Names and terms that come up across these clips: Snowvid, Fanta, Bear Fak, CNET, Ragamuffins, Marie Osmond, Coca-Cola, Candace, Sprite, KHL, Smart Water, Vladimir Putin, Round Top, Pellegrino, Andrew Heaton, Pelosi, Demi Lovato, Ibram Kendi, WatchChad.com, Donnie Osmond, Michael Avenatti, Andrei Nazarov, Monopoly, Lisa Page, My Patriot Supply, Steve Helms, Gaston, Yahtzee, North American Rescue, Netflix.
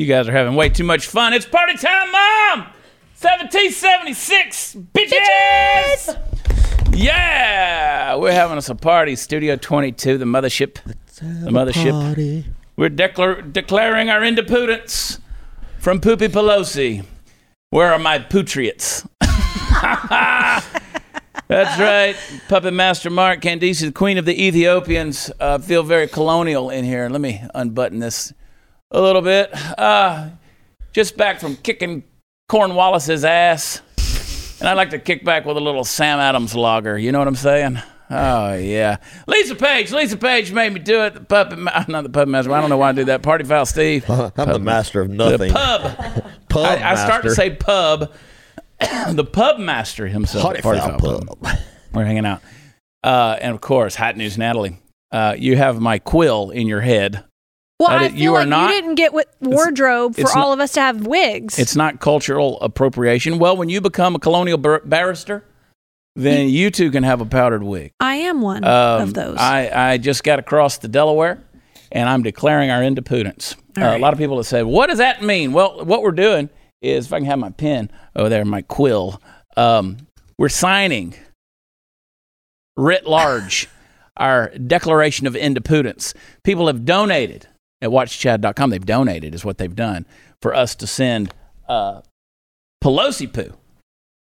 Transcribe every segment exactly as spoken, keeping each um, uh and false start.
You guys are having way too much fun. It's party time, Mom! seventeen seventy-six, bitches! Yeah! We're having us a party. Studio twenty-two, the mothership. The mothership. Party. We're declar- declaring our independence from Poopy Pelosi. Where are my patriots? That's right. Puppet Master Mark Candice, the Queen of the Ethiopians. Uh, feel very colonial in here. Let me unbutton this a little bit. Uh, just back from kicking Cornwallis's ass. And I'd like to kick back with a little Sam Adams lager. You know what I'm saying? Oh, yeah. Lisa Page. Lisa Page made me do it. The puppet ma- Not the puppet master. I don't know why I do that. Party Foul Steve. I'm pub- the master of nothing. The pub. Pub I, master. I start to say pub. The pub master himself. Party, Party Foul, Foul Pub. Pub. We're hanging out. Uh, and, of course, Hot News Natalie. Uh, you have my quill in your head. Well, I feel you, like not, you didn't get wardrobe it's, it's for not, all of us to have wigs. It's not cultural appropriation. Well, when you become a colonial bar- barrister, then you, you too can have a powdered wig. I am one um, of those. I, I just got across the Delaware, and I'm declaring our independence. Uh, right. A lot of people have said, what does that mean? Well, what we're doing is, if I can have my pen over there, my quill, um, we're signing writ large our Declaration of Independence. People have donated. At Watch Chad dot com, they've donated is what they've done for us to send uh, Pelosi poo,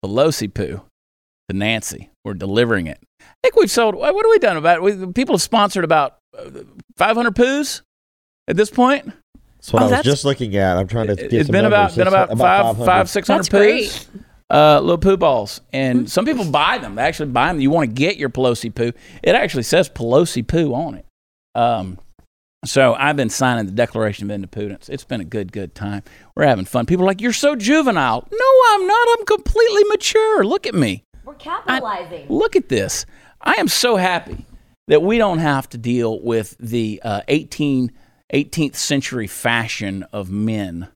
Pelosi poo to Nancy. We're delivering it. I think we've sold, what have we done about it? We, people have sponsored about five hundred poos at this point. That's what oh, I was just looking at. I'm trying to get it's some been numbers. It's been about, about five, five six hundred poos. Great. Uh, little poo balls. And some people buy them. They actually buy them. You want to get your Pelosi poo. It actually says Pelosi poo on it. Um, So I've been signing the Declaration of Independence. It's been a good, good time. We're having fun. People are like, you're so juvenile. No, I'm not. I'm completely mature. Look at me. We're capitalizing. I, look at this. I am so happy that we don't have to deal with the uh, eighteenth century fashion of men.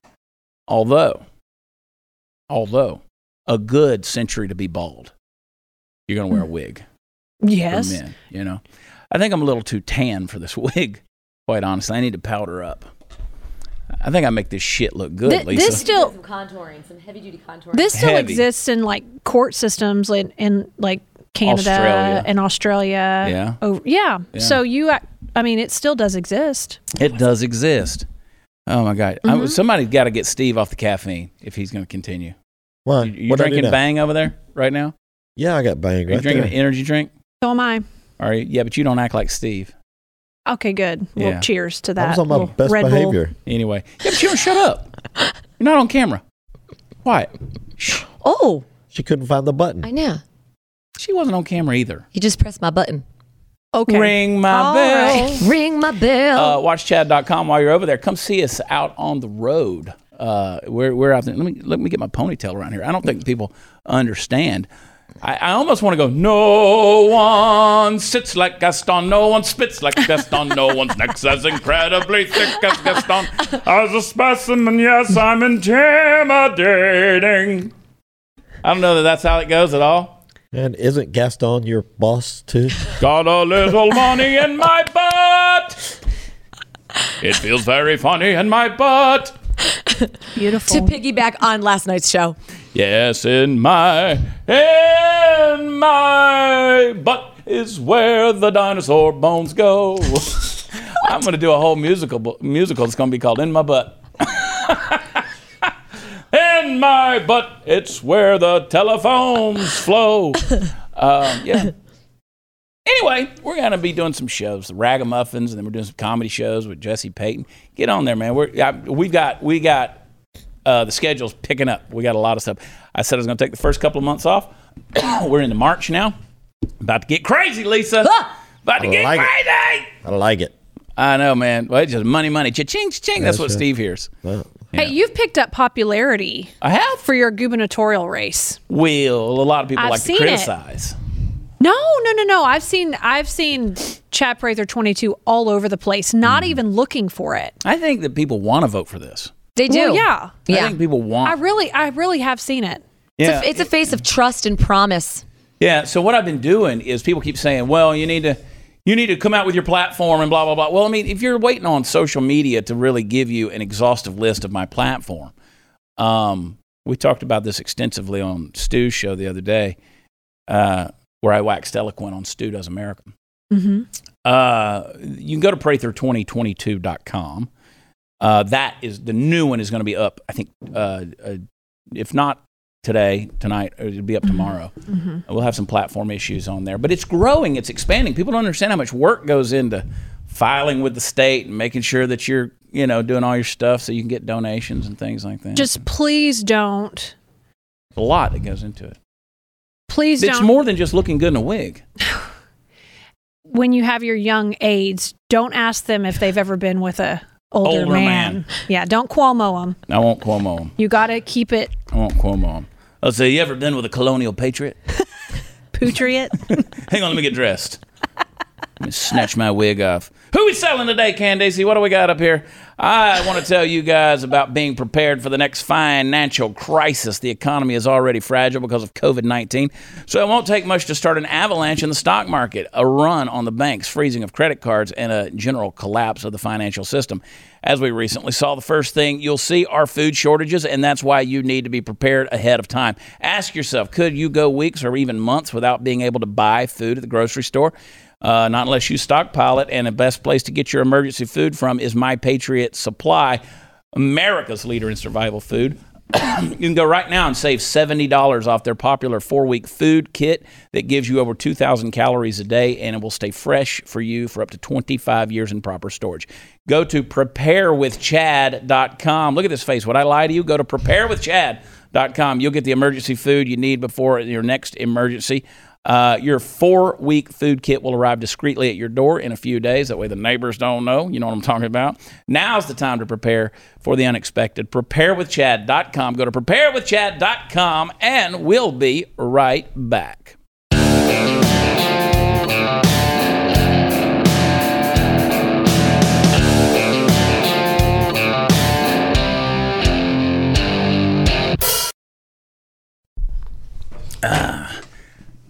Although, although a good century to be bald, you're going to wear a wig. Yes. For men, you know, I think I'm a little too tan for this wig. Quite honestly, I need to powder up. I think I make this shit look good, Th- Lisa. This still some contouring, some heavy duty contouring. This still heavy. exists in like court systems in, in like Canada Australia. and Australia. Yeah. Oh, yeah. yeah. So you, I mean, it still does exist. It does exist. Oh my God! Mm-hmm. I, somebody's got to get Steve off the caffeine if he's going to continue. Well, you, you drinking Bang over there right now? Yeah, I got Bang. Are you right drinking there. An energy drink? So am I. All right. Yeah, but you don't act like Steve. Okay, good. Well, yeah. Cheers to that. I was on my well, best Red behavior. Bull. Anyway. Yeah, but you don't shut up. You're not on camera. Quiet. Oh. She couldn't find the button. I know. She wasn't on camera either. You just pressed my button. Okay. Ring my All bell. Right. Ring my bell. Uh, watch chad dot com while you're over there. Come see us out on the road. Uh, we're, we're out there. Let me, let me get my ponytail around here. I don't think people understand. I, I almost want to go, no one sits like Gaston, no one spits like Gaston, no one's neck's as incredibly thick as Gaston. As a specimen, yes, I'm intimidating. I don't know that that's how it goes at all. And isn't Gaston your boss, too? Got a little money in my butt. It feels very funny in my butt. Beautiful. To piggyback on last night's show. Yes, in my, in my butt is where the dinosaur bones go. I'm going to do a whole musical. Musical that's going to be called In My Butt. In my butt, it's where the telephones flow. Um, yeah. Anyway, we're going to be doing some shows, the Ragamuffins, and then we're doing some comedy shows with Jesse Peyton. Get on there, man. We're, I, we got, we got uh, the schedule's picking up. We got a lot of stuff. I said I was going to take the first couple of months off. We're into March now. About to get crazy, Lisa. Ah, about to I get like crazy. It. I like it. I know, man. Well, it's just money, money. Cha-ching, cha-ching. That's, That's what right. Steve hears. Wow. Hey, you've picked up popularity. I have. For your gubernatorial race. Well, a lot of people I've like to criticize. It. No, no, no, no. I've seen I've seen Chad Prather twenty-two all over the place, not mm. even looking for it. I think that people want to vote for this. They do. Well, yeah. yeah. I think people want. I really I really have seen it. Yeah. It's a, it's a face of trust and promise. Yeah. So what I've been doing is people keep saying, well, you need to you need to come out with your platform and blah, blah, blah. Well, I mean, if you're waiting on social media to really give you an exhaustive list of my platform, um, we talked about this extensively on Stu's show the other day, uh, where I waxed eloquent on Stu Does America. Mm-hmm. Uh, you can go to pray through twenty twenty-two dot com. Uh, that is, the new one is going to be up, I think, uh, uh, if not today, tonight, it'll be up mm-hmm. tomorrow. Mm-hmm. We'll have some platform issues on there. But it's growing, it's expanding. People don't understand how much work goes into filing with the state and making sure that you're, you know, doing all your stuff so you can get donations and things like that. Just please don't. A lot that goes into it. Please it's don't. It's more than just looking good in a wig. When you have your young aides, don't ask them if they've ever been with a older, older man. man. Yeah, don't Cuomo them. I won't Cuomo them. You got to keep it. I won't Cuomo them. Oh, so you ever been with a colonial patriot? Patriot? Hang on, let me get dressed. Let me snatch my wig off. Who we selling today, Candace? What do we got up here? I want to tell you guys about being prepared for the next financial crisis. The economy is already fragile because of covid nineteen, so it won't take much to start an avalanche in the stock market, a run on the banks, freezing of credit cards, and a general collapse of the financial system. As we recently saw, the first thing you'll see are food shortages, and that's why you need to be prepared ahead of time. Ask yourself, could you go weeks or even months without being able to buy food at the grocery store? Uh, not unless you stockpile it, and the best place to get your emergency food from is My Patriot Supply, America's leader in survival food. You can go right now and save seventy dollars off their popular four-week food kit that gives you over two thousand calories a day, and it will stay fresh for you for up to twenty-five years in proper storage. Go to prepare with chad dot com. Look at this face. Would I lie to you? Go to prepare with chad dot com. You'll get the emergency food you need before your next emergency. Uh, your four-week food kit will arrive discreetly at your door in a few days. That way the neighbors don't know. You know what I'm talking about. Now's the time to prepare for the unexpected. prepare with chad dot com. Go to prepare with chad dot com, and we'll be right back. Ah. Uh.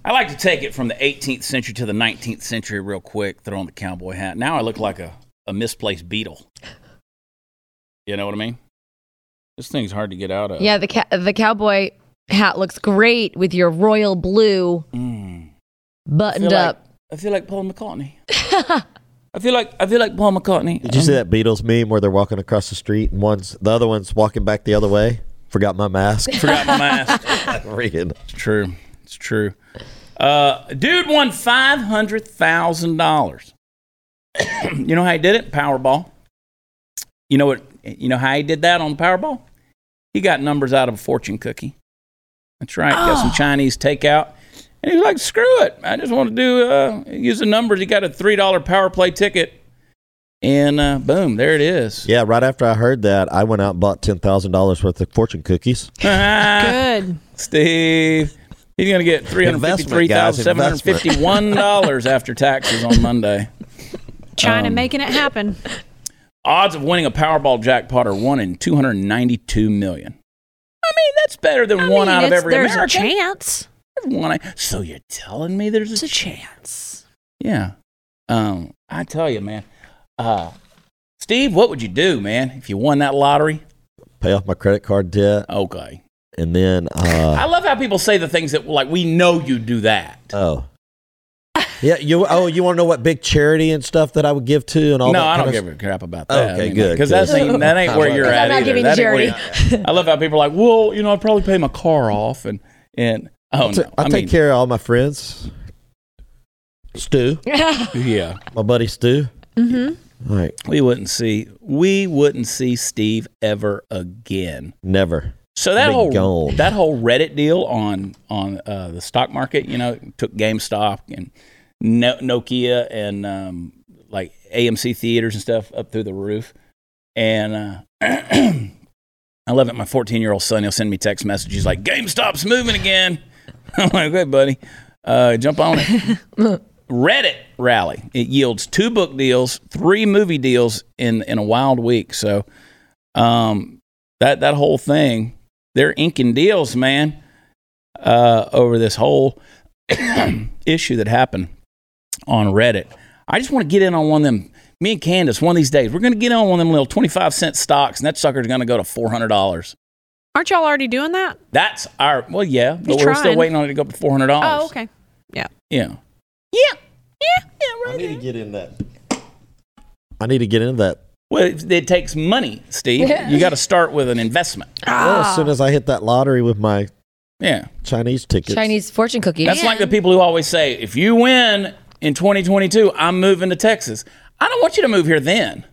I like to take it from the eighteenth century to the nineteenth century real quick, throw on the cowboy hat. Now I look like a, a misplaced beetle. You know what I mean? This thing's hard to get out of. Yeah, the ca- the cowboy hat looks great with your royal blue mm. buttoned I up. Like, I feel like Paul McCartney. I feel like I feel like Paul McCartney. Did you um, see that Beatles meme where they're walking across the street and one's the other one's walking back the other way? Forgot my mask. Forgot my mask. Freaking. It's true. It's true. Uh, dude won five hundred thousand dollars. You know how he did it? Powerball. You know what? You know how he did that on Powerball? He got numbers out of a fortune cookie. That's right. Oh. Got some Chinese takeout. And he was like, screw it. I just want to do, uh, use the numbers. He got a three dollar Power Play ticket. And uh, boom, there it is. Yeah, right after I heard that, I went out and bought ten thousand dollars worth of fortune cookies. Good. Steve. He's going to get three hundred fifty-three thousand seven hundred fifty-one dollars after taxes on Monday. China um, making it happen. Odds of winning a Powerball jackpot are one in two hundred ninety-two million. I mean, that's better than I one mean, out of every there's American. There's a chance. One, so you're telling me there's a, there's chance. a chance? Yeah. Um, I tell you, man. Uh, Steve, what would you do, man, if you won that lottery? Pay off my credit card debt. Okay. And then uh, I love how people say the things that like we know you do that. Oh, yeah. You oh you want to know what big charity and stuff that I would give to and all? No, that I don't give a crap about that. Okay, I mean, good. Because that ain't that ain't where you're at. I'm not giving charity. I love how people are like, well, you know, I'd probably pay my car off and and oh no, I take care of all my friends. Stu, yeah, my buddy Stu. Mm-hmm. All right, we wouldn't see we wouldn't see Steve ever again. Never. So that Big whole gold. that whole Reddit deal on on uh, the stock market, you know, took GameStop and no- Nokia and um, like A M C theaters and stuff up through the roof. And uh, I love it. My fourteen-year-old son, he'll send me text messages like, "GameStop's moving again." I'm like, "Okay, buddy, uh, jump on it." Reddit rally. It yields two book deals, three movie deals in in a wild week. So um, that that whole thing. They're inking deals, man, uh, over this whole issue that happened on Reddit. I just want to get in on one of them. Me and Candace, one of these days, we're going to get on one of them little twenty-five cent stocks, and that sucker's going to go to four hundred dollars. Aren't y'all already doing that? That's our, well, yeah, but we're still waiting on it to go up to four hundred dollars. Oh, okay. Yeah. Yeah. Yeah. Yeah. Yeah. Right I need there. to get in that. I need to get into that. Well, it, it takes money, Steve. Yeah. You got to start with an investment. Ah. Well, as soon as I hit that lottery with my yeah Chinese tickets. Chinese fortune cookie. That's and. like the people who always say, if you win in twenty twenty-two, I'm moving to Texas. I don't want you to move here then.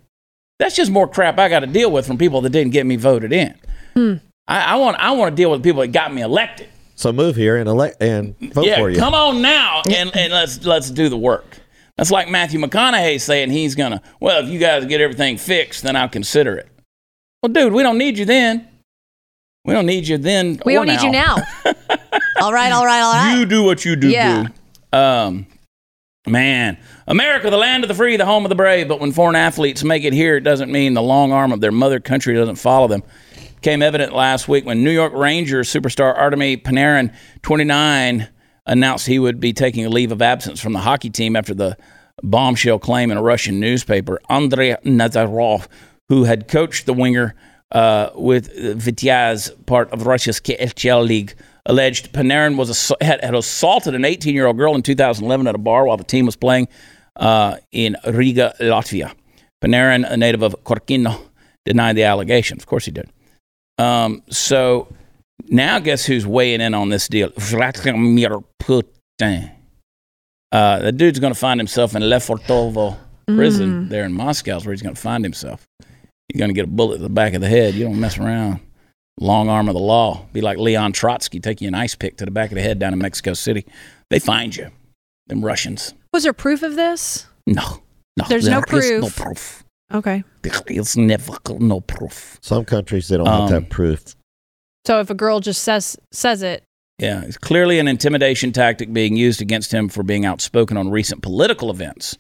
That's just more crap I got to deal with from people that didn't get me voted in. Hmm. I, I want I want to deal with people that got me elected. So move here and elect and vote yeah, for you. Come on now and, and let's let's do the work. That's like Matthew McConaughey saying he's gonna, well, if you guys get everything fixed, then I'll consider it. Well, dude, we don't need you then. We don't need you then. We don't now. need you now. all right, all right, all right. You do what you do. Yeah. Do. Um, man, America, the land of the free, the home of the brave. But when foreign athletes make it here, it doesn't mean the long arm of their mother country doesn't follow them. Became evident last week when New York Rangers superstar Artemi Panarin, twenty-nine, announced he would be taking a leave of absence from the hockey team after the bombshell claim in a Russian newspaper. Andrei Nazarov, who had coached the winger uh, with Vityaz, part of Russia's K H L league, alleged Panarin was ass- had, had assaulted an eighteen-year-old girl in two thousand eleven at a bar while the team was playing uh, in Riga, Latvia. Panarin, a native of Korkino, denied the allegation. Of course he did. Um, so now guess who's weighing in on this deal? Vladimir Putin. Uh, the dude's going to find himself in Lefortovo prison mm. there in Moscow is where he's going to find himself. You're going to get a bullet to the back of the head. You don't mess around. Long arm of the law. Be like Leon Trotsky, take you an ice pick to the back of the head down in Mexico City. They find you. Them Russians. Was there proof of this? No. no There's there no proof. There's no proof. Okay. It's never no proof. Some countries they don't um, have to have proof. So if a girl just says says it, yeah, it's clearly an intimidation tactic being used against him for being outspoken on recent political events.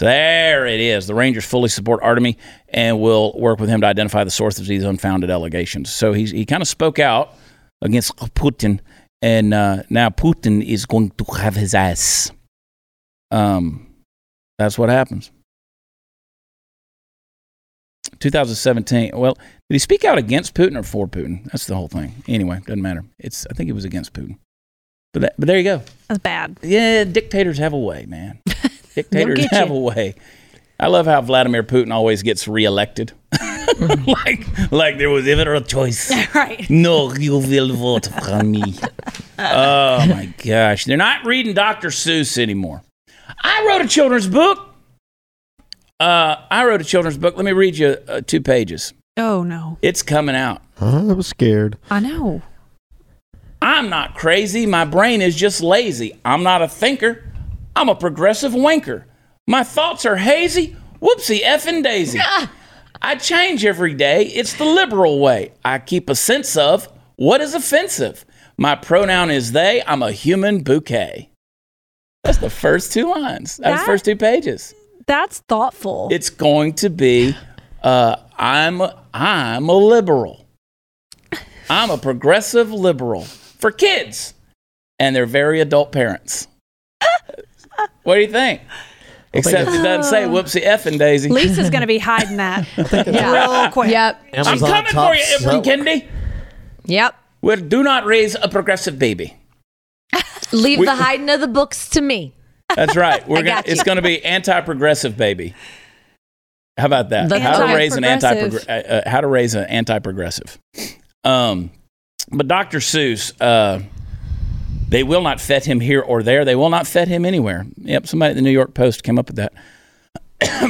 So there it is. The Rangers fully support Artemi and will work with him to identify the source of these unfounded allegations. So he's, he kind of spoke out against Putin, and uh, now Putin is going to have his ass. Um, that's what happens. twenty seventeen. Well, did he speak out against Putin or for Putin? That's the whole thing. Anyway, doesn't matter. It's I think it was against Putin. But that, but there you go. That's bad. Yeah, dictators have a way, man. Dictators have you. a way. I love how Vladimir Putin always gets reelected. Mm-hmm. like like there was ever a choice. Right. No, you will vote for me. Oh my gosh, they're not reading Doctor Seuss anymore. I wrote a children's book. Uh, I wrote a children's book. Let me read you uh, two pages. Oh, no. It's coming out. I was scared. I know. I'm not crazy. My brain is just lazy. I'm not a thinker. I'm a progressive wanker. My thoughts are hazy. Whoopsie effing daisy. I change every day. It's the liberal way. I keep a sense of what is offensive. My pronoun is they. I'm a human bouquet. That's the first two lines. That- That's the first two pages. That's thoughtful. It's going to be, uh, I'm, a, I'm a liberal. I'm a progressive liberal for kids and their very adult parents. What do you think? Except it doesn't say whoopsie effing daisy. Lisa's going to be hiding that yeah. real quick. Yep. Amazon I'm coming for you, Ibram Kendi. Yep. We do not raise a progressive baby. Leave we, the hiding of the books to me. That's right. We're gonna, it's going to be anti-progressive, baby. How about that? How to raise an anti uh, how to raise an anti-progressive. Um, but Doctor Seuss, uh, they will not fet him here or there. They will not fet him anywhere. Yep, somebody at the New York Post came up with that.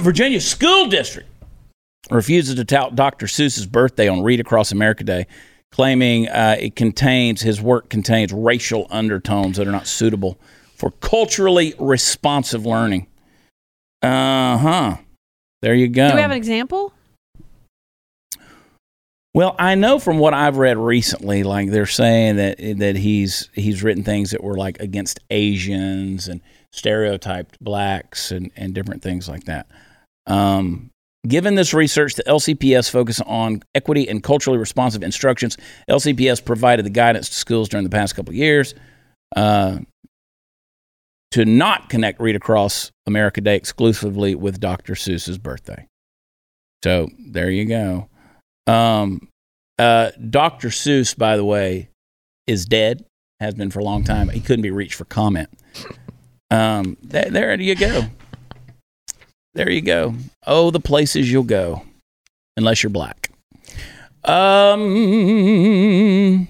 Virginia school district refuses to tout Doctor Seuss's birthday on Read Across America Day, claiming uh, it contains his work contains racial undertones that are not suitable for culturally responsive learning. Uh-huh. There you go. Do we have an example? Well, I know from what I've read recently, like they're saying that that he's he's written things that were like against Asians and stereotyped blacks and, and different things like that. Um, given this research, the L C P S focus on equity and culturally responsive instructions. L C P S provided the guidance to schools during the past couple of years. Uh to not connect Read Across America Day exclusively with Doctor Seuss's birthday. So there you go. Um, uh, Doctor Seuss, by the way, is dead. Has been for a long time. He couldn't be reached for comment. Um, th- there you go. There you go. Oh, the places you'll go, unless you're black. Um.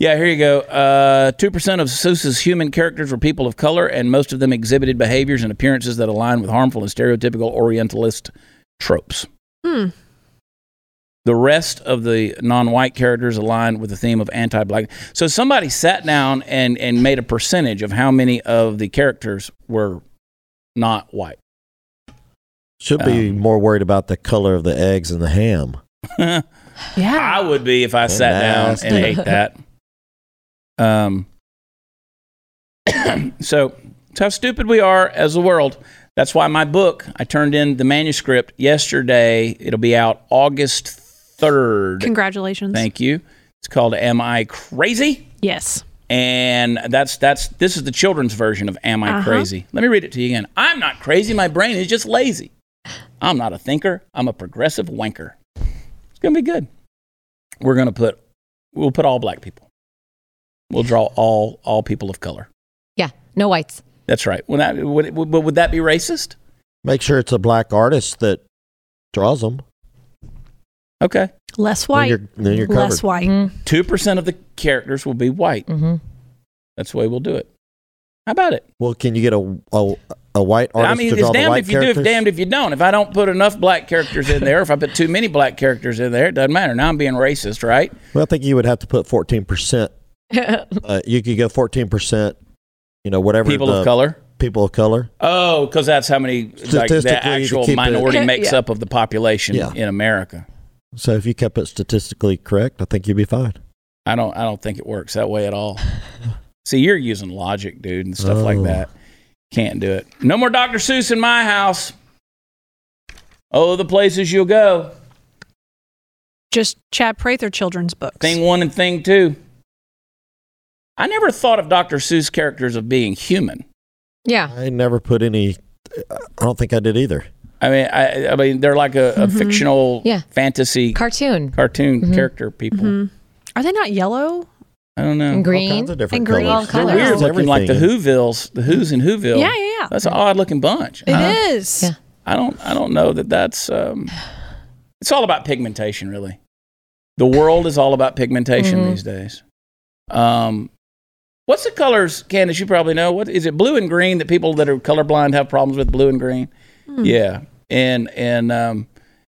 Yeah, here you go. Uh, two percent of Seuss's human characters were people of color, and most of them exhibited behaviors and appearances that align with harmful and stereotypical Orientalist tropes. Hmm. The rest of the non-white characters align with the theme of anti-black. So somebody sat down and, and made a percentage of how many of the characters were not white. Should be um, more worried about the color of the eggs and the ham. Yeah. I would be if I They're sat nasty. down and ate that. Um. so, it's how stupid we are as a world. That's why my book, I turned in the manuscript yesterday. It'll be out August third. Congratulations. Thank you. It's called Am I Crazy? Yes. And that's that's this is the children's version of Am I uh-huh. Crazy? Let me read it to you again. I'm not crazy. My brain is just lazy. I'm not a thinker. I'm a progressive wanker. It's going to be good. We're going to put we'll put all black people. We'll draw all all people of color. Yeah, no whites. That's right. Would that, would it, would, would that be racist? Make sure it's a black artist that draws them. Okay. Less white. Then you're, then you're covered. Less white. two percent of the characters will be white. Mm-hmm. That's the way we'll do it. How about it? Well, can you get a a, a white artist I mean, to draw the white characters? I mean, it's damned if you do, it's damned if you don't. If I don't put enough black characters in there, if I put too many black characters in there, it doesn't matter. Now I'm being racist, right? Well, I think you would have to put fourteen percent. uh, you could go fourteen percent, you know, whatever. People the, of color? People of color. Oh, because that's how many, like, the actual minority it, makes yeah. up of the population yeah. in America. So if you kept it statistically correct, I think you'd be fine. I don't I don't think it works that way at all. See, you're using logic, dude, and stuff oh. like that. Can't do it. No more Doctor Seuss in my house. Oh, the places you'll go. Just Chad Prather children's books. Thing one and thing two. I never thought of Doctor Seuss characters of being human. Yeah. I never put any, I don't think I did either. I mean, I, I mean, they're like a, a mm-hmm. fictional yeah. fantasy. Cartoon. Cartoon mm-hmm. character people. Mm-hmm. Are they not yellow? I don't know. And green. All kinds of different and green. Colors. All colors. They're weird looking, like the Whovilles, the Who's in Whoville. Yeah, yeah, yeah. That's an odd looking bunch. It uh, is. Yeah. I don't, I don't know that that's, um, it's all about pigmentation, really. The world is all about pigmentation mm-hmm. these days. Um. What's the colors, Candace? You probably know. What is it? Blue and green. That people that are colorblind have problems with blue and green. Mm. Yeah, and and um,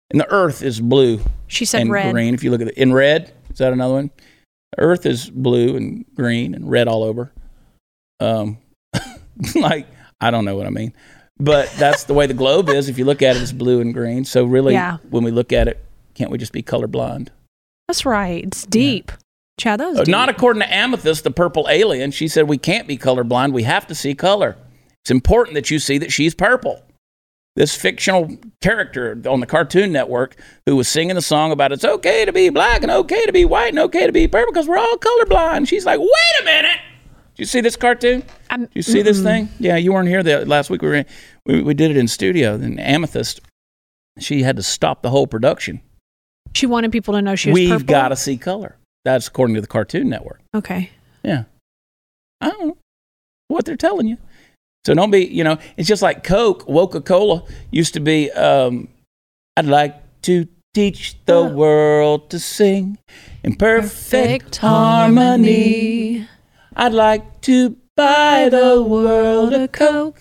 and the Earth is blue. She said and red. Green. If you look at it in red, is that another one? Earth is blue and green and red all over. Um, like I don't know what I mean, but that's the way the globe is. If you look at it, it's blue and green. So really, yeah. when we look at it, can't we just be colorblind? That's right. It's deep. Yeah. Chad, that was deep. Not according to Amethyst, the purple alien. She said we can't be colorblind. We have to see color. It's important that you see that she's purple. This fictional character on the Cartoon Network who was singing the song about it's okay to be black and okay to be white and okay to be purple because we're all colorblind. She's like, wait a minute. Did you see this cartoon? Did you see mm-hmm. this thing? Yeah, you weren't here the last week. We were in, we, we did it in studio. And Amethyst, she had to stop the whole production. She wanted people to know she was We've purple. We've got to see color. That's according to the Cartoon Network. Okay. Yeah. I don't know what they're telling you. So don't be, you know, it's just like Coke, Woke-a-Cola used to be, um, I'd like to teach the oh. world to sing in perfect, perfect harmony. harmony. I'd like to buy the world a Coke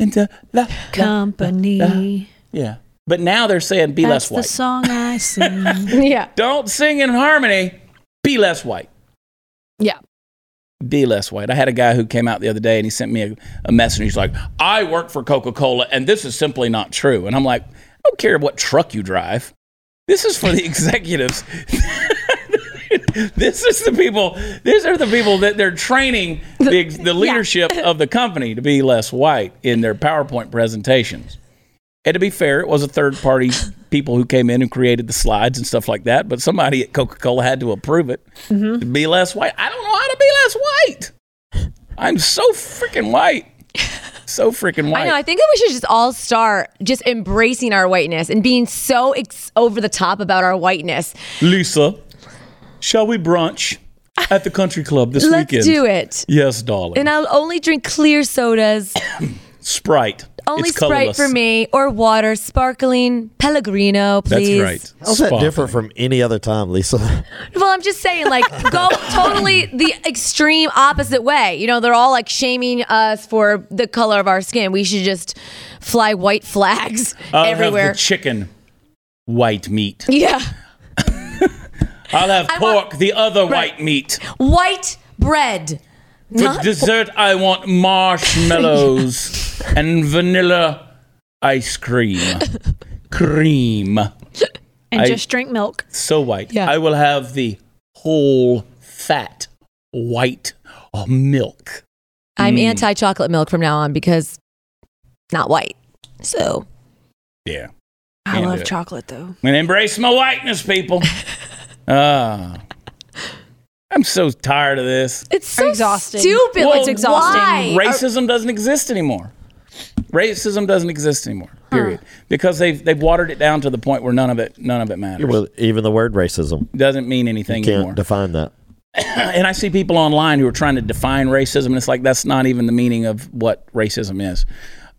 into the company. La, la, la. Yeah. But now they're saying be That's less white. That's the song I sing. yeah. Don't sing in harmony. Be less white. Yeah. Be less white. I had a guy who came out the other day and he sent me a, a message. He's like, I work for Coca-Cola and this is simply not true. And I'm like, I don't care what truck you drive. This is for the executives. This is the people. These are the people that they're training the, the leadership yeah. of the company to be less white in their PowerPoint presentations. And to be fair, it was a third-party people who came in and created the slides and stuff like that, but somebody at Coca-Cola had to approve it mm-hmm. to be less white. I don't know how to be less white. I'm so freaking white. So freaking white. I know. I think that we should just all start just embracing our whiteness and being so ex- over the top about our whiteness. Lisa, shall we brunch at the country club this Let's weekend? Let's do it. Yes, darling. And I'll only drink clear sodas. Sprite. Only it's Sprite colorless. For me, or water, sparkling, Pellegrino, please. That's right. How's that different from any other time, Lisa? Well, I'm just saying, like, go totally the extreme opposite way. You know, they're all, like, shaming us for the color of our skin. We should just fly white flags I'll everywhere. I'll have the chicken, white meat. Yeah. I'll have I pork, want, the other right. white meat. White bread. For Not dessert, por- I want marshmallows yeah. and vanilla ice cream. Cream. And I, just drink milk. So white. Yeah. I will have the whole fat white milk. I'm mm. anti-chocolate milk from now on because not white. So. Yeah. I and love it. Chocolate, though. And embrace my whiteness, people. Ah. uh. I'm so tired of this. It's so exhausting. Stupid. Well, it's exhausting. Why? Racism doesn't exist anymore. Racism doesn't exist anymore. Period. Huh. Because they've they've watered it down to the point where none of it none of it matters. Well, even the word racism doesn't mean anything you can't anymore. Can't define that. And I see people online who are trying to define racism, and it's like that's not even the meaning of what racism is.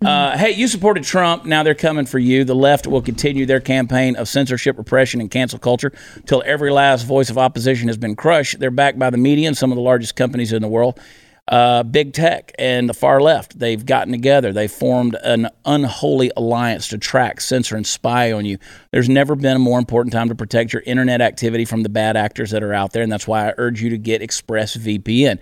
Mm-hmm. Uh, hey, you supported Trump. Now they're coming for you. The left will continue their campaign of censorship, repression, and cancel culture till every last voice of opposition has been crushed. They're backed by the media and some of the largest companies in the world. Uh, big tech and the far left, they've gotten together. They formed an unholy alliance to track, censor, and spy on you. There's never been a more important time to protect your internet activity from the bad actors that are out there, and that's why I urge you to get ExpressVPN.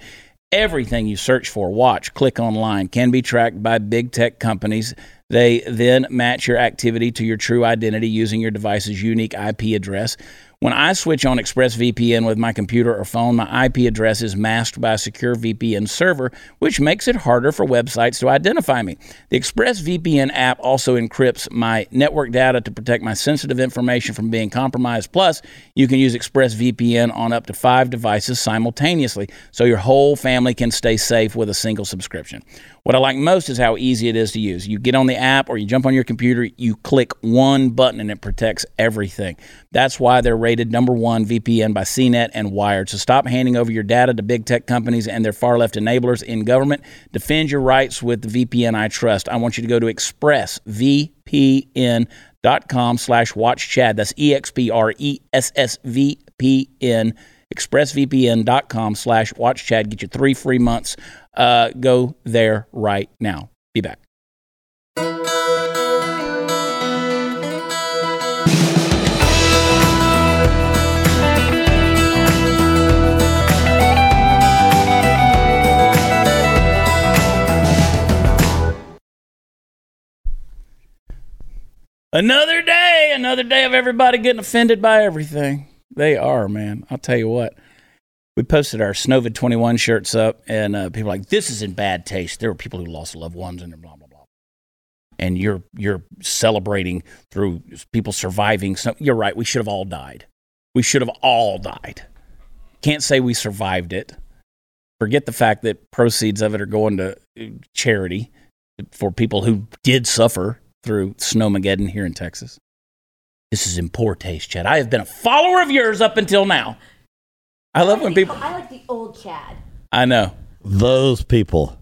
Everything you search for, watch, click online, can be tracked by big tech companies. They then match your activity to your true identity using your device's unique I P address. When I switch on ExpressVPN with my computer or phone, my I P address is masked by a secure V P N server, which makes it harder for websites to identify me. The ExpressVPN app also encrypts my network data to protect my sensitive information from being compromised. Plus, you can use ExpressVPN on up to five devices simultaneously, so your whole family can stay safe with a single subscription. What I like most is how easy it is to use. You get on the app or you jump on your computer, you click one button and it protects everything. That's why they're rated number one V P N by C net and Wired. So stop handing over your data to big tech companies and their far left enablers in government. Defend your rights with the V P N I trust. I want you to go to expressvpn.com slash watch Chad. That's E X P R E S S V P N. expressvpn.com slash watch Chad. Get you three free months. Uh, go there right now. Be back. Another day, another day of everybody getting offended by everything. They are, man. I'll tell you what. We posted our Snowvid twenty-one shirts up, and uh, people are like, this is in bad taste. There were people who lost loved ones, and blah, blah, blah. And you're you're celebrating through people surviving. So you're right. We should have all died. We should have all died. Can't say we survived it. Forget the fact that proceeds of it are going to charity for people who did suffer through Snowmageddon here in Texas. This is in poor taste, Chad. I have been a follower of yours up until now. I love I like when the, people... I like the old Chad. I know. Those people.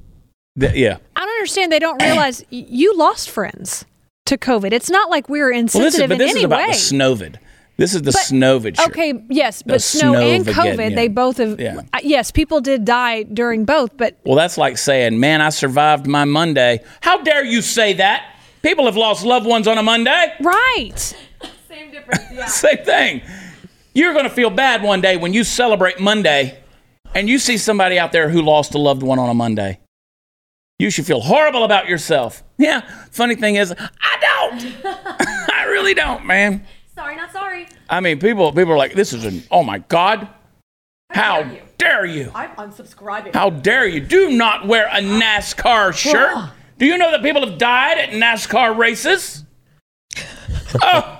The, yeah. I don't understand. They don't realize you lost friends to COVID. It's not like we were insensitive well, this is, in any way. But this is about way. The Snowvid. This is the but, Snowvid shirt. Okay, yes, but the snow and COVID, yeah. they both have... Yeah. Yes, people did die during both, but... Well, that's like saying, man, I survived my Monday. How dare you say that? People have lost loved ones on a Monday. Right. Same difference, yeah. Same thing. You're going to feel bad one day when you celebrate Monday and you see somebody out there who lost a loved one on a Monday. You should feel horrible about yourself. Yeah. Funny thing is, I don't. I really don't, man. Sorry, not sorry. I mean, people people are like, this is an, oh my God. How, How dare you? Dare you? I'm unsubscribing. How dare you? Do not wear a NASCAR shirt. Do you know that people have died at NASCAR races? Oh,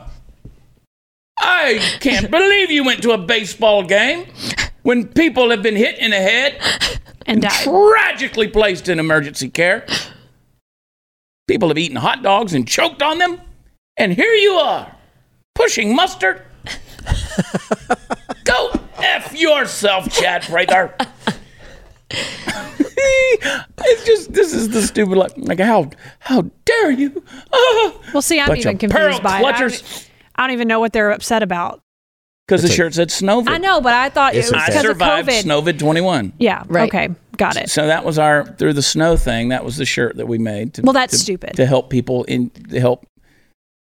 I can't believe you went to a baseball game when people have been hit in the head and, and tragically placed in emergency care. People have eaten hot dogs and choked on them, and here you are, pushing mustard. Go F yourself, Chad Prather. It's just, this is the stupid, like, like how how dare you? Oh, well, see, I'm even confused by clutchers. It. I don't even know what they're upset about. Because the like, shirt said Snowvid. I know, but I thought it was because I survived of COVID. Snowvid twenty-one. Yeah, right. Okay, got it. So that was our, through the snow thing, that was the shirt that we made. To, well, that's to, stupid. To help people, in to help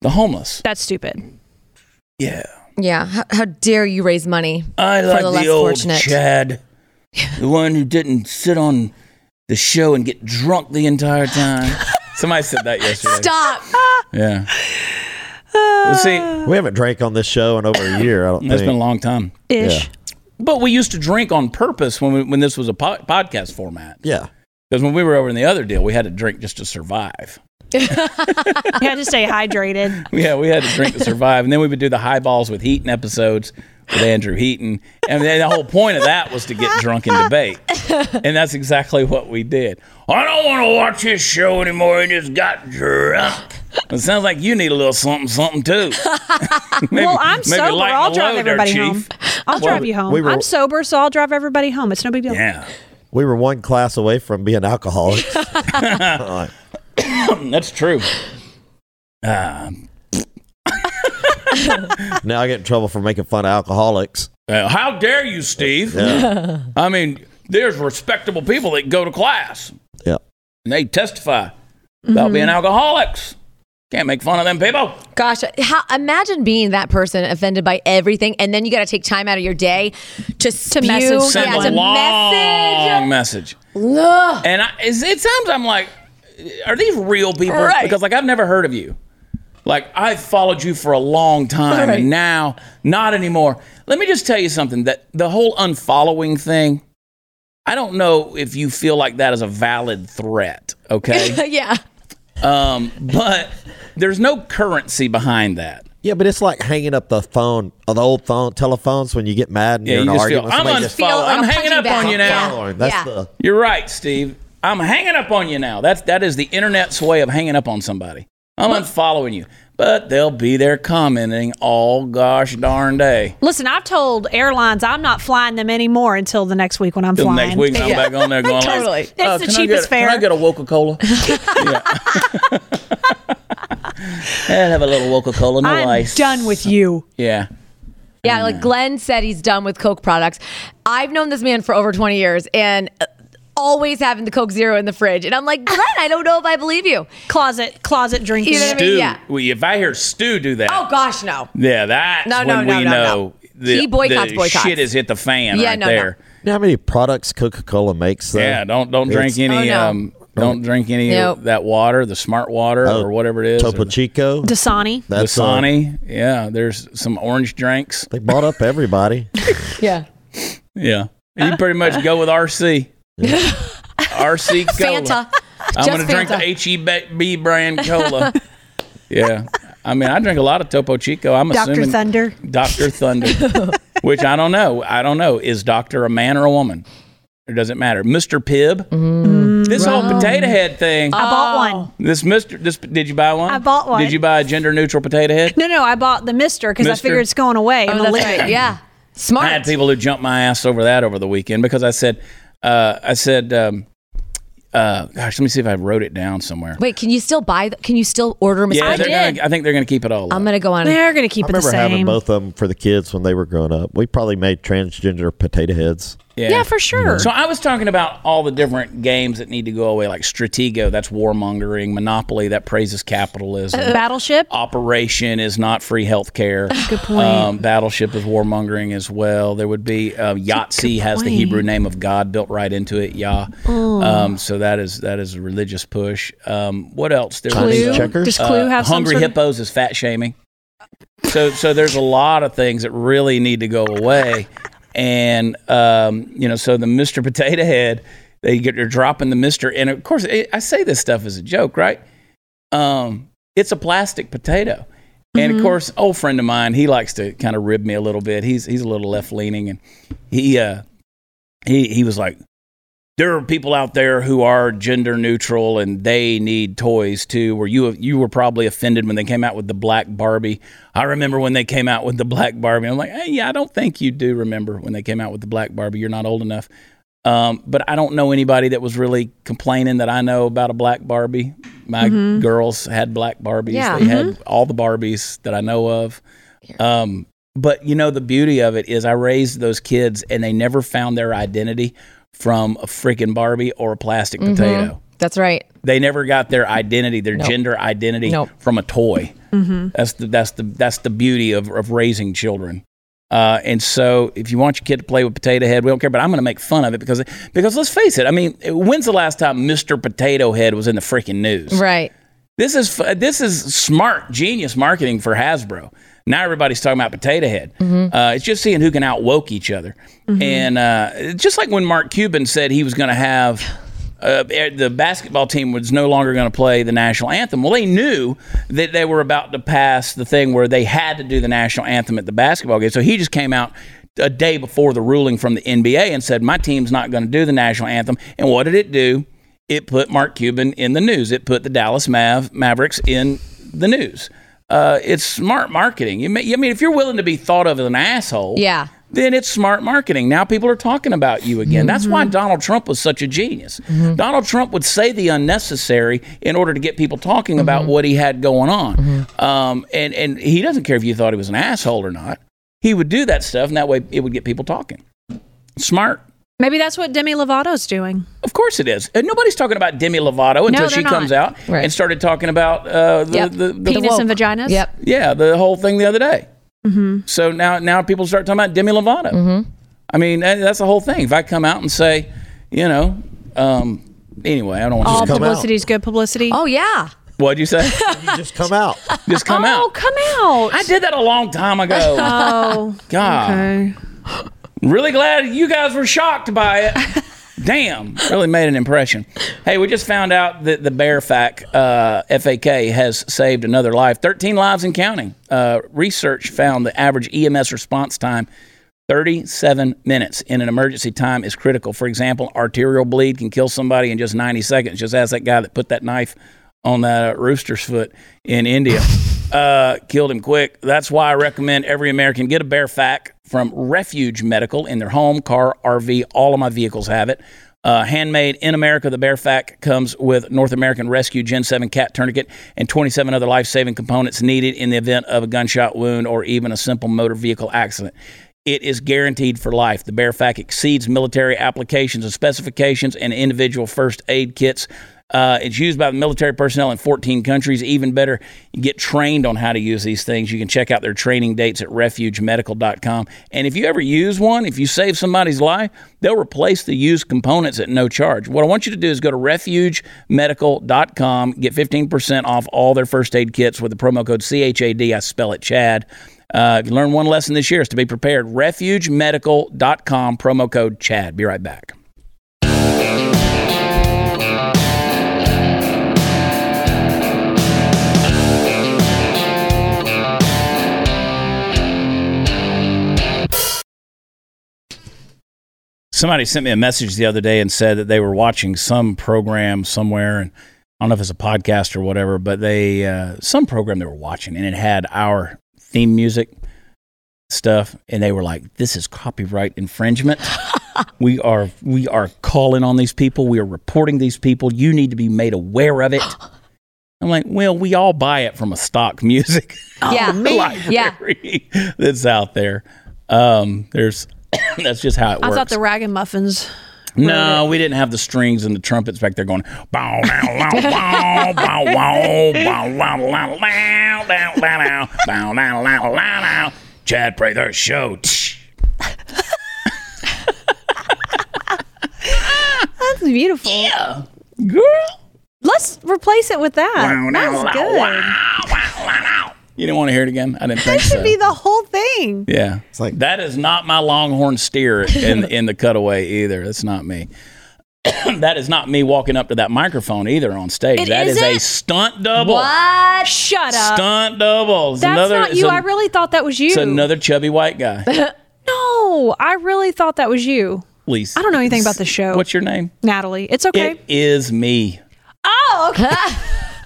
the homeless. That's stupid. Yeah. Yeah, how, how dare you raise money I for like the, the less old fortunate. Chad. The one who didn't sit on the show and get drunk the entire time. Somebody said that yesterday. Stop. Yeah. Well, see, we haven't drank on this show in over a year. I don't think. It's been a long time. Ish. Yeah. But we used to drink on purpose when we, when this was a po- podcast format. Yeah. Because when we were over in the other deal, we had to drink just to survive. We had to stay hydrated. Yeah, we had to drink to survive. And then we would do the highballs with Heaton episodes with Andrew Heaton. And then the whole point of that was to get drunk and debate. And that's exactly what we did. I don't want to watch this show anymore. I just got drunk. It sounds like you need a little something, something too. Maybe, well, I'm sober. I'll drive everybody there, home. I'll well, drive you home. We were, I'm sober, so I'll drive everybody home. It's no big deal. Yeah. We were one class away from being alcoholics. That's true. Uh, now I get in trouble for making fun of alcoholics. Uh, how dare you, Steve? Yeah. I mean, there's respectable people that go to class. Yeah. And they testify about mm-hmm. being alcoholics. Can't make fun of them people. Gosh, how, imagine being that person offended by everything, and then you got to take time out of your day to spew, to message, send yeah, a long message. message. Ugh. And I, it's, it sounds I'm like, are these real people? Right. Because like I've never heard of you. Like I've followed you for a long time, right. and now not anymore. Let me just tell you something. That the whole unfollowing thing. I don't know if you feel like that is a valid threat. Okay. Yeah. Um, but there's no currency behind that. Yeah, but it's like hanging up the phone, the old phone telephones when you get mad and yeah, you're in an argument. Feel, I'm unfollowing. I'm hanging up on you now. Yeah. That's yeah. The- you're right, Steve. I'm hanging up on you now. That's that is the internet's way of hanging up on somebody. I'm what? unfollowing you, but they'll be there commenting all gosh darn day. Listen, I've told airlines I'm not flying them anymore until the next week when I'm till flying. Next week, I'm yeah. back on there going. Totally, it's oh, the cheapest fare. Can I get a Woke-a-Cola? I'd have a little Woke-a-Cola, no I'm ice. Done with you. Yeah. Yeah, like Glenn said, he's done with Coke products. I've known this man for over twenty years, and always having the Coke Zero in the fridge. And I'm like, Glenn, I don't know if I believe you. Closet, closet drinking. You know what I mean? Yeah. Well, if I hear Stu do that. Oh, gosh, no. Yeah, that's no, no, when no, we no, know no. The, he boycotts, the boycotts. Shit has hit the fan yeah, right no, there. No. You know how many products Coca-Cola makes, though? Yeah, don't, don't drink any... Oh, no. um, Don't drink any nope. of that water, the smart water oh, or whatever it is. Topo Chico. Dasani. That's Dasani. A, yeah, there's some orange drinks. They bought up everybody. yeah. Yeah. You pretty much go with R C. Yeah. R C Cola. Fanta. I'm going to drink the H E B brand cola. Yeah. I mean, I drink a lot of Topo Chico. I'm Doctor assuming. Thunder. Doctor Thunder. Which I don't know. I don't know. Is doctor a man or a woman? It doesn't matter. Mister Pibb. Mm, this wrong. Whole potato head thing. I bought one. This Mister This did you buy one? I bought one. Did you buy a gender neutral potato head? No, no, I bought the Mister because I figured it's going away. Oh, that's right. Yeah, smart. I had people who jumped my ass over that over the weekend because I said, uh, I said, um, uh, gosh, let me see if I wrote it down somewhere. Wait, can you still buy? The, can you still order? Mister Yeah, I, did. Gonna, I think they're going to keep it all. Up. I'm going to go on. They're going to keep I it the same. I remember having both of them for the kids when they were growing up. We probably made transgender potato heads. Yeah. yeah, for sure. So I was talking about all the different games that need to go away, like Stratego, that's warmongering. Monopoly, that praises capitalism. Uh, Battleship? Operation is not free health care. Good point. Um, Battleship is warmongering as well. There would be uh, Yahtzee has the Hebrew name of God built right into it, Yah. Oh. Um, so that is that is a religious push. Um, what else? There Clue? Checkers? Does Clue uh, have Hungry some sort Hippos of- is fat shaming. So, so there's a lot of things that really need to go away. And, um, you know, so the Mister Potato Head, they get, they're dropping the Mister And, of course, it, I say this stuff as a joke, right? Um, it's a plastic potato. And, mm-hmm. of course, old friend of mine, he likes to kind of rib me a little bit. He's he's a little left-leaning. And he uh, he he was like, there are people out there who are gender neutral and they need toys too. Where you you were probably offended when they came out with the black Barbie. I remember when they came out with the black Barbie. I'm like, hey, yeah, I don't think you do remember when they came out with the black Barbie. You're not old enough. Um, but I don't know anybody that was really complaining that I know about a black Barbie. My mm-hmm. girls had black Barbies. Yeah. They mm-hmm. had all the Barbies that I know of. Um, but you know, the beauty of it is I raised those kids and they never found their identity from a freaking Barbie or a plastic mm-hmm. potato. That's right. They never got their identity, their nope. gender identity nope. from a toy. Mm-hmm. That's the that's the that's the beauty of, of raising children. Uh, and so if you want your kid to play with Potato Head, we don't care, but I'm going to make fun of it because, because let's face it. I mean, when's the last time Mister Potato Head was in the freaking news? Right. This is, this is smart, genius marketing for Hasbro. Now everybody's talking about Potato Head. Mm-hmm. Uh, it's just seeing who can out-woke each other. Mm-hmm. And uh, just like when Mark Cuban said he was going to have... Uh, the basketball team was no longer going to play the national anthem. Well, they knew that they were about to pass the thing where they had to do the national anthem at the basketball game. So he just came out a day before the ruling from the N B A and said, my team's not going to do the national anthem. And what did it do? It put Mark Cuban in the news. It put the Dallas Mav- Mavericks in the news. Uh, it's smart marketing. You may, I mean, if you're willing to be thought of as an asshole, yeah. then it's smart marketing. Now people are talking about you again. Mm-hmm. That's why Donald Trump was such a genius. Mm-hmm. Donald Trump would say the unnecessary in order to get people talking mm-hmm. about what he had going on. Mm-hmm. Um, and, and he doesn't care if you thought he was an asshole or not. He would do that stuff, and that way it would get people talking. Smart. Maybe that's what Demi Lovato's doing. Of course it is. And nobody's talking about Demi Lovato until no, she comes out right. and started talking about uh, the, yep. the, the penis the and vaginas. Yep. Yeah, the whole thing the other day. Mm-hmm. So now, now people start talking about Demi Lovato. Mm-hmm. I mean, that's the whole thing. If I come out and say, you know, um, anyway, I don't want all to all publicity is good publicity. Oh yeah. What'd you say? You just come out. Just come oh, out. Oh, come out. I did that a long time ago. Oh God. Okay. Really glad you guys were shocked by it. Damn, really made an impression. Hey, we just found out that the Bear Fak, uh, F A K, has saved another life. thirteen lives and counting. Uh, research found the average E M S response time, thirty-seven minutes in an emergency time is critical. For example, arterial bleed can kill somebody in just ninety seconds. Just ask that guy that put that knife on that rooster's foot in India. Uh, killed him quick. That's why I recommend every American get a Bear Fak from Refuge Medical in their home, car, R V. All of my vehicles have it. Uh, handmade in America, the Bear Fak comes with North American Rescue Gen seven cat tourniquet and twenty-seven other life-saving components needed in the event of a gunshot wound or even a simple motor vehicle accident. It is guaranteed for life. The Bear Fak exceeds military applications and specifications and individual first aid kits. Uh, it's used by the military personnel in fourteen countries. Even better, you get trained on how to use these things. You can check out their training dates at refuge medical dot com. And if you ever use one, if you save somebody's life, they'll replace the used components at no charge. What I want you to do is go to refuge medical dot com, get fifteen percent off all their first aid kits with the promo code C H A D. I spell it Chad. Uh, if you learn one lesson this year, it's to be prepared. refuge medical dot com, promo code Chad. Be right back. Somebody sent me a message the other day and said that they were watching some program somewhere, and I don't know if it's a podcast or whatever, but they uh, some program they were watching, and it had our theme music stuff, and they were like, "This is copyright infringement. we are we are calling on these people. We are reporting these people. You need to be made aware of it." I'm like, well, we all buy it from a stock music yeah, library yeah. that's out there. Um, there's. That's just how it works. I thought the Ragamuffins. No, we didn't have the strings and the trumpets back there going. Chad Prather Show. That's beautiful. Yeah, girl. Let's replace it with that. That's good. You didn't want to hear it again? I didn't think so. That should be the whole thing. Yeah. It's like that is not my Longhorn steer in, in the cutaway either. That's not me. That is not me walking up to that microphone either on stage. It that isn't? Is a stunt double. What? Shut up. Stunt double. It's That's another, not you. A, I really thought that was you. It's another chubby white guy. No, I really thought that was you. Lisa. I don't know anything about the show. What's your name? Natalie. It's okay. It is me. Oh, okay.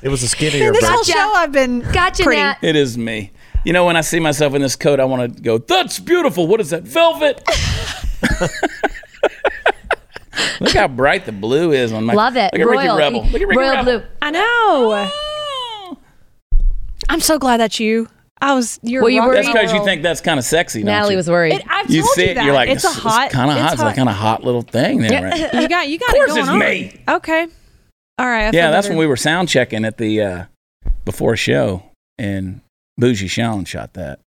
It was a skinnier version. This whole show I've been gotcha. Nat. It is me. You know, when I see myself in this coat, I want to go, that's beautiful. What is that? Velvet. Look how bright the blue is on my. Love it. Look at Ricky Rebel. Look at Ricky Royal Rebel. Blue. I know. Oh. I'm so glad that's you. I was. You're well, you worried. That's because you think that's kind of sexy, don't Natalie you? was worried. It, I've you told see you that. It, you're like, it's, it's a hot, kind of hot. It's a kind of hot little thing there. Yeah. Right? You got, you got. Of course, it going it's on. me. Okay. All right. I yeah, that's better. When we were sound checking at the uh, before show, and Bougie Sean shot that.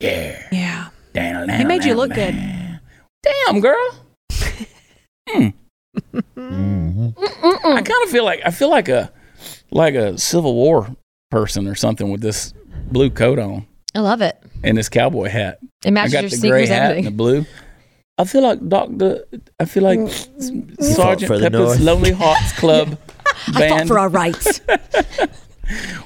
Yeah. Yeah. Damn. He made you look good. Damn, girl. Hmm. Mm-hmm. I kind of feel like I feel like a like a Civil War person or something with this blue coat on. I love it. And this cowboy hat. It matches your secret. I got the gray hat ending. And the blue. I feel like Doctor. I feel like Sergeant Pepper's North. Lonely Hearts Club. Band. I fought for our rights.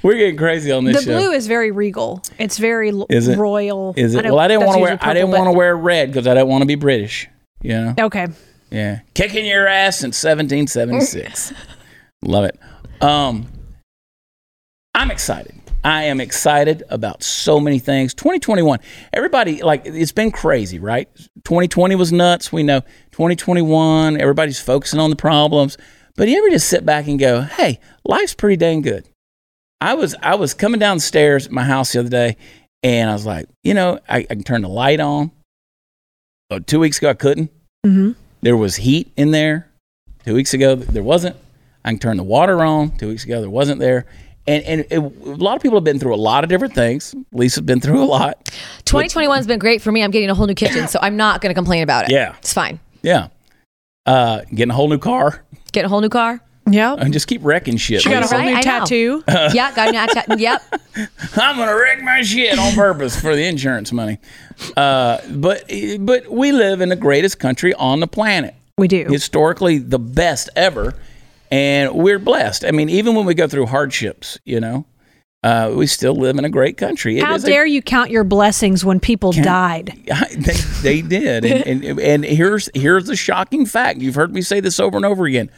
We're getting crazy on this. The show. Blue is very regal. It's very is it, royal. Is it? I well, I didn't want to wear. Purple, I didn't want to wear red because I don't want to be British. Yeah. You know? Okay. Yeah, kicking your ass since seventeen seventy-six. Love it. Um, I'm excited. I am excited about so many things. twenty twenty-one, everybody, like, it's been crazy, right? twenty twenty was nuts. We know twenty twenty-one, everybody's focusing on the problems. But you ever just sit back and go, hey, life's pretty dang good. I was I was coming downstairs at my house the other day, and I was like, you know, I, I can turn the light on. Oh, two weeks ago, I couldn't. Mm-hmm. There was heat in there. Two weeks ago, there wasn't. I can turn the water on. Two weeks ago, there wasn't there. And and it, a lot of people have been through a lot of different things. Lisa's been through a lot. twenty twenty-one has been great for me. I'm getting a whole new kitchen, so I'm not going to complain about it. Yeah. It's fine. Yeah. Uh, getting a whole new car. Getting a whole new car. Yeah. And just keep wrecking shit. She got Lisa. a whole right? new I tattoo. Uh, yeah, got a new tattoo. Yep. I'm going to wreck my shit on purpose for the insurance money. Uh, but but we live in the greatest country on the planet. We do. Historically, the best ever. And we're blessed. I mean, even when we go through hardships, you know, uh, we still live in a great country. It How dare a, you count your blessings when people count, died? I, they, they did. and, and, and here's here's the shocking fact. You've heard me say this over and over again.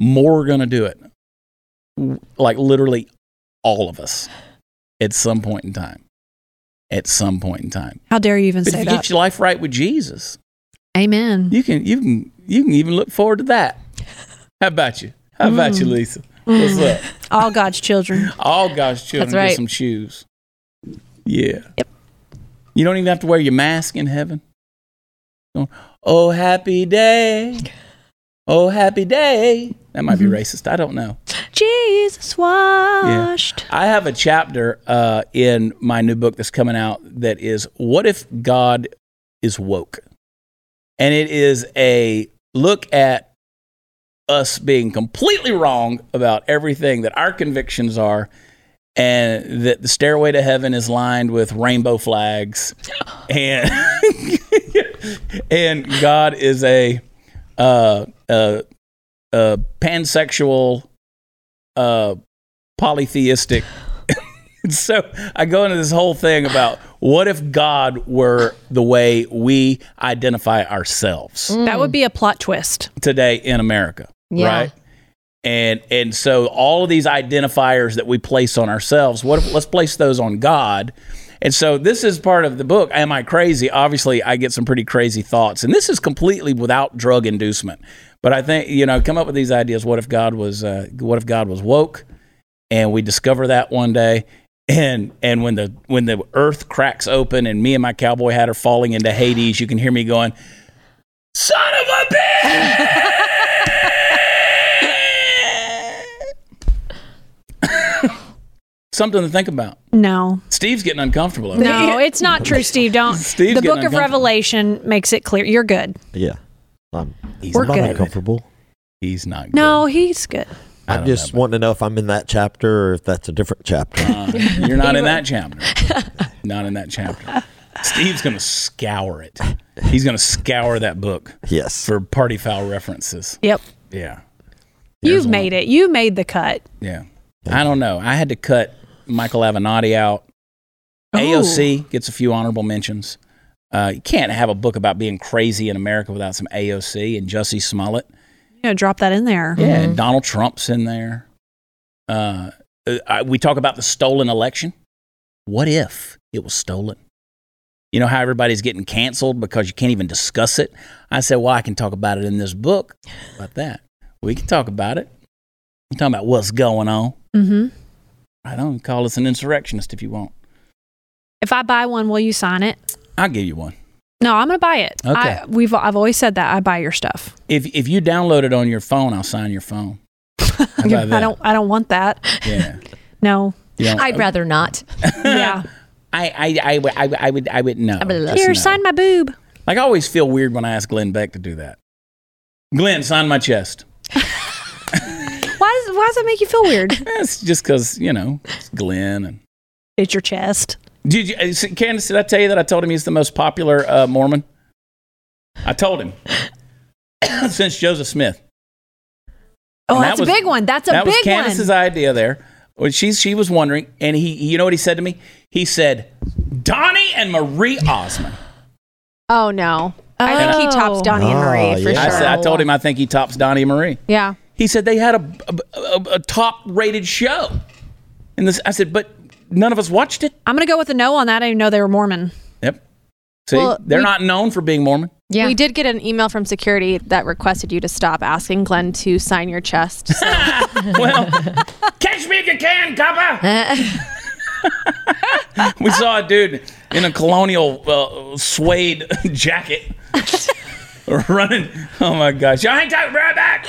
More are going to do it. Like literally all of us at some point in time. At some point in time. How dare you even but say if you that? Get your life right with Jesus. Amen. You can you can you can even look forward to that. How about you? How mm. about you, Lisa? What's mm. up? All God's children. All God's children. That's right. Get some shoes. Yeah. Yep. You don't even have to wear your mask in heaven. Oh, happy day. Oh, happy day. That might mm-hmm. be racist. I don't know. Jesus washed. Yeah. I have a chapter uh, in my new book that's coming out that is, what if God is woke? And it is a look at us being completely wrong about everything that our convictions are, and that the stairway to heaven is lined with rainbow flags. And, and God is a... Uh, uh, uh, pansexual, uh, polytheistic. So I go into this whole thing about what if God were the way we identify ourselves? Mm. That would be a plot twist today in America, yeah. right? And and so all of these identifiers that we place on ourselves, what if, let's place those on God. And so this is part of the book. Am I crazy? Obviously, I get some pretty crazy thoughts. And this is completely without drug inducement. But I think, you know, come up with these ideas. What if God was uh, what if God was woke? And we discover that one day. And and when the when the earth cracks open and me and my cowboy hat are falling into Hades, you can hear me going, son of a bitch! Something to think about. No. Steve's getting uncomfortable. Over no, here. It's not true, Steve. Don't. Steve's the Book of Revelation makes it clear. You're good. Yeah. I'm, he's We're not good. uncomfortable. He's not good. No, he's good. I'm just know, wanting to know if I'm in that chapter or if that's a different chapter. Uh, you're not in that chapter. Not in that chapter. Steve's going to scour it. He's going to scour that book. Yes. For party foul references. Yep. Yeah. You've made it. You made the cut. Yeah. I don't know. I had to cut Michael Avenatti out. Ooh. A O C gets a few honorable mentions. Uh, you can't have a book about being crazy in America without some A O C and Jussie Smollett. Yeah, drop that in there. Yeah, mm-hmm. Donald Trump's in there. Uh, I, we talk about the stolen election. What if it was stolen? You know how everybody's getting canceled because you can't even discuss it? I said, well, I can talk about it in this book. How about that? We can talk about it. You're talking about what's going on. Mm-hmm. I don't call us an insurrectionist if you want. If I buy one, will you sign it? I'll give you one. No, I'm going to buy it. Okay. I, we've, I've always said that. I buy your stuff. If if you download it on your phone, I'll sign your phone. I don't I don't want that. Yeah. No. I'd rather not. Yeah. I, I, I, I, I would I would know. Here, no. Sign my boob. Like, I always feel weird when I ask Glenn Beck to do that. Glenn, sign my chest. Why does, why does that make you feel weird? It's just because, you know, it's Glenn. And it's your chest. Did you, Candace, did I tell you that I told him he's the most popular uh, Mormon? I told him. Since Joseph Smith. Oh, and that's that was, a big one. That's a that big one. That was Candace's one. idea there. Well, she, she was wondering, and he, you know what he said to me? He said, Donnie and Marie Osmond. Oh, no. Oh. I think he tops Donnie oh, and Marie, for yeah. sure. I, said, I told him I think he tops Donnie and Marie. Yeah. He said they had a, a, a, a top-rated show. And this, I said, but none of us watched it. I'm going to go with a no on that. I didn't know they were Mormon. Yep. See, well, they're we, not known for being Mormon. Yeah. We did get an email from security that requested you to stop asking Glenn to sign your chest. So. Well, catch me if you can, copper. We saw a dude in a colonial uh, suede jacket. Running. Oh my gosh. Y'all hang tight, right back.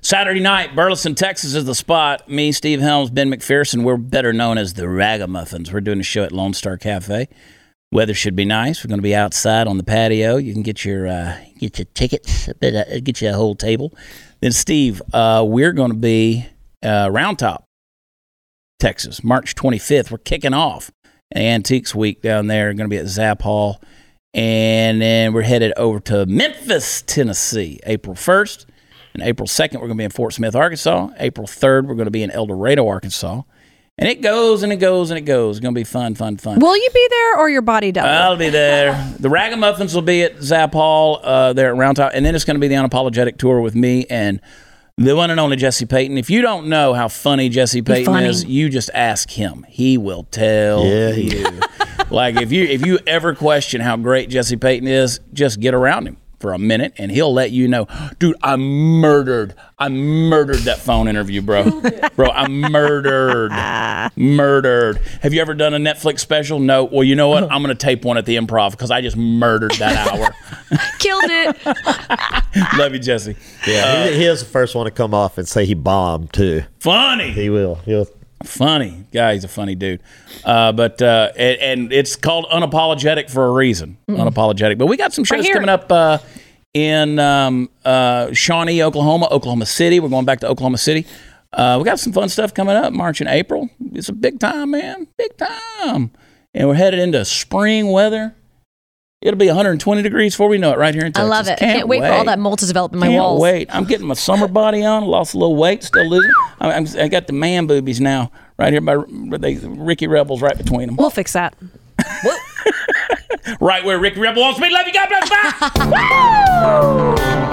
Saturday night, Burleson, Texas is the spot. Me, Steve Helms, Ben McPherson, we're better known as the Ragamuffins. We're doing a show at Lone Star Cafe. Weather should be nice. We're going to be outside on the patio. You can get your uh, get your tickets, get you a whole table. Then, Steve, uh, we're going to be uh, Round Top, Texas, March twenty-fifth. We're kicking off Antiques Week down there. We're going to be at Zap Hall. And then we're headed over to Memphis, Tennessee, April first. And April second, we're going to be in Fort Smith, Arkansas. April third, we're going to be in El Dorado, Arkansas. And it goes and it goes and it goes. It's going to be fun, fun, fun. Will you be there or your body double? I'll be there. The Ragamuffins will be at Zap Hall uh, there at Round Top. And then it's going to be the Unapologetic Tour with me and the one and only Jesse Peyton. If you don't know how funny Jesse Peyton funny. is, you just ask him. He will tell yeah, you. Like, if you if you ever question how great Jesse Peyton is, just get around him for a minute and he'll let you know. Dude, I murdered I murdered that phone interview, bro. Bro, I murdered murdered have you ever done a Netflix special? No. Well, you know what, I'm gonna tape one at the Improv because I just murdered that hour. Killed it. Love you, Jesse. Yeah, uh, he, he is the first one to come off and say he bombed too. Funny. He will. He'll funny guy. He's a funny dude. Uh but uh and, and it's called Unapologetic for a reason. Mm-mm. Unapologetic. But we got some shows coming up uh in um uh Shawnee, Oklahoma, Oklahoma City. We're going back to Oklahoma City. Uh we got some fun stuff coming up March and April. It's a big time, man. Big time. And we're headed into spring weather. It'll be one hundred twenty degrees before we know it right here in Texas. I love it. Can't, Can't wait, wait for all that mold to develop in my Can't walls. Can't wait. I'm getting my summer body on. Lost a little weight. Still losing. I, I'm, I got the man boobies now right here by they, Ricky Rebel's right between them. We'll fix that. Right where Ricky Rebel wants me. Love you. God bless. Bye. Woo!